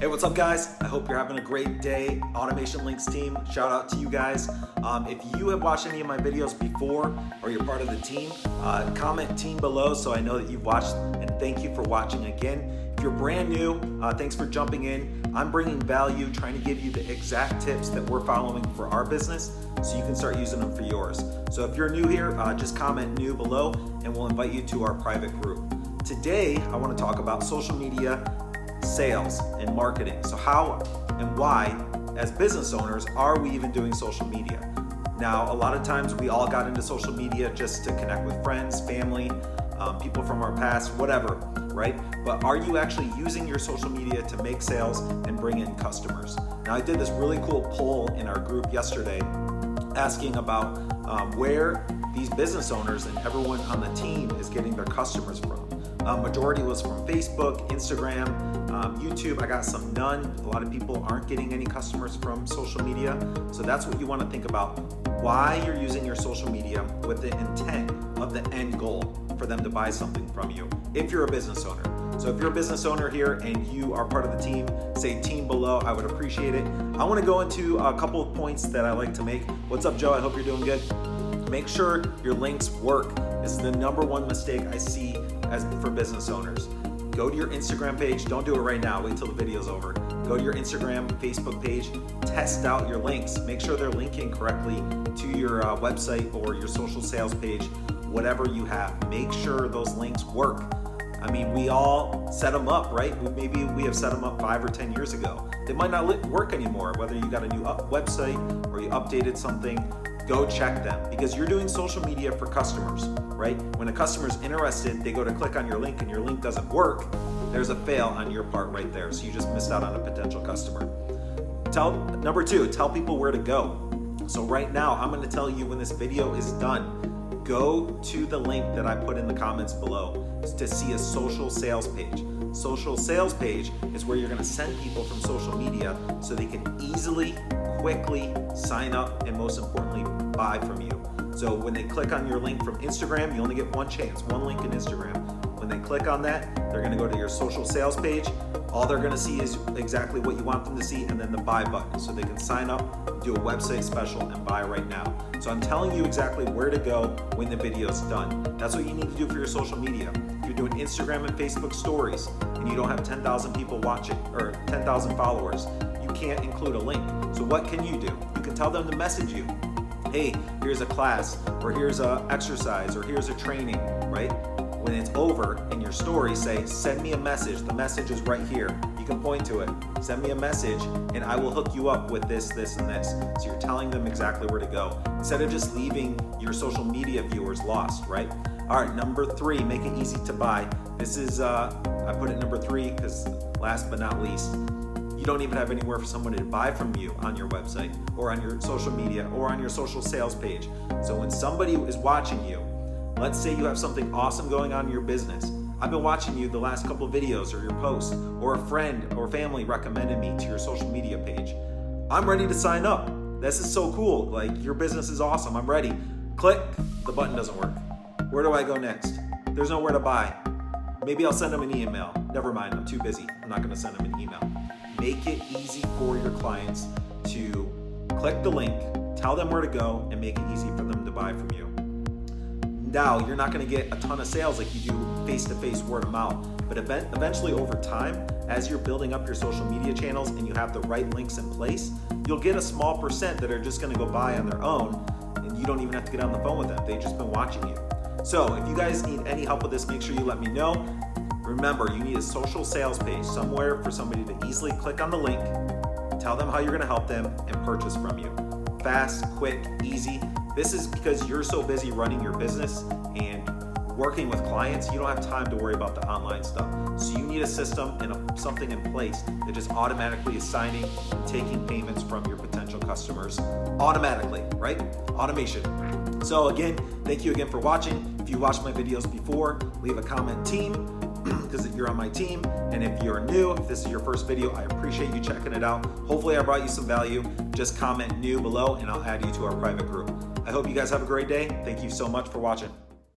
Hey, what's up guys? I hope you're having a great day. Automation Links team, shout out to you guys. If you have watched any of my videos before or you're part of the team, comment team below so I know that you've watched, and thank you for watching again. If you're brand new, thanks for jumping in. I'm bringing value, trying to give you the exact tips that we're following for our business so you can start using them for yours. So if you're new here, just comment new below and we'll invite you to our private group. Today, I want to talk about social media sales and marketing. So how and why, as business owners, are we even doing social media? Now, a lot of times we all got into social media just to connect with friends, family, people from our past, whatever, right? But are you actually using your social media to make sales and bring in customers? Now, I did this really cool poll in our group yesterday asking about where these business owners and everyone on the team is getting their customers from. Majority was from Facebook, Instagram, YouTube. I got some none. A lot of people aren't getting any customers from social media. So that's what you want to think about. Why you're using your social media with the intent of the end goal for them to buy something from you if you're a business owner. So if you're a business owner here and you are part of the team, say team below, I would appreciate it. I want to go into a couple of points that I like to make. What's up, Joe? I hope you're doing good. Make sure your links work. This is the number one mistake I see for business owners. Go to your Instagram page. Don't do it right now. Wait till the video's over. Go to your Instagram, Facebook page. Test out your links. Make sure they're linking correctly to your website or your social sales page, whatever you have. Make sure those links work. I mean, we all set them up, right? Maybe we have set them up 5 or 10 years ago. They might not work anymore, whether you got a new website or you updated something. Go check them, because you're doing social media for customers, right? When a customer's interested, they go to click on your link and your link doesn't work, there's a fail on your part right there. So you just missed out on a potential customer. Number two, tell people where to go. So right now, I'm gonna tell you when this video is done, go to the link that I put in the comments below to see a social sales page. Social sales page is where you're gonna send people from social media so they can easily, quickly sign up, and most importantly, buy from you. So when they click on your link from Instagram, you only get one chance, one link in Instagram. When they click on that, they're gonna go to your social sales page. All they're gonna see is exactly what you want them to see, and then the buy button, so they can sign up, do a website special, and buy right now. So I'm telling you exactly where to go when the video's done. That's what you need to do for your social media. If you're doing Instagram and Facebook stories, and you don't have 10,000 people watching, or 10,000 followers, can't include a link. So what can you do? You can tell them to message you. Hey, here's a class, or here's a exercise, or here's a training, right? When it's over in your story, say, send me a message. The message is right here. You can point to it. Send me a message and I will hook you up with this, this, and this. So you're telling them exactly where to go instead of just leaving your social media viewers lost, right? All right, number three, make it easy to buy. This is, I put it number three because last but not least, you don't even have anywhere for someone to buy from you on your website or on your social media or on your social sales page. So when somebody is watching you, let's say you have something awesome going on in your business. I've been watching you the last couple of videos or your posts, or a friend or family recommended me to your social media page. I'm ready to sign up. This is so cool. Like, your business is awesome. I'm ready. Click. The button doesn't work. Where do I go next? There's nowhere to buy. Maybe I'll send them an email. Never mind. I'm too busy. I'm not going to send them an email. Make it easy for your clients to click the link, tell them where to go, and make it easy for them to buy from you. Now, you're not gonna get a ton of sales like you do face-to-face, word of mouth, but eventually over time, as you're building up your social media channels and you have the right links in place, you'll get a small percent that are just gonna go buy on their own, and you don't even have to get on the phone with them. They've just been watching you. So if you guys need any help with this, make sure you let me know. Remember, you need a social sales page somewhere for somebody to easily click on the link, tell them how you're going to help them, and purchase from you. Fast, quick, easy. This is because you're so busy running your business and working with clients, you don't have time to worry about the online stuff. So you need a system and something in place that just automatically is signing and taking payments from your potential customers automatically, right? Automation. So again, thank you again for watching. If you watched my videos before, leave a comment, team, because you're on my team. And if you're new, if this is your first video, I appreciate you checking it out. Hopefully I brought you some value. Just comment new below and I'll add you to our private group. I hope you guys have a great day. Thank you so much for watching.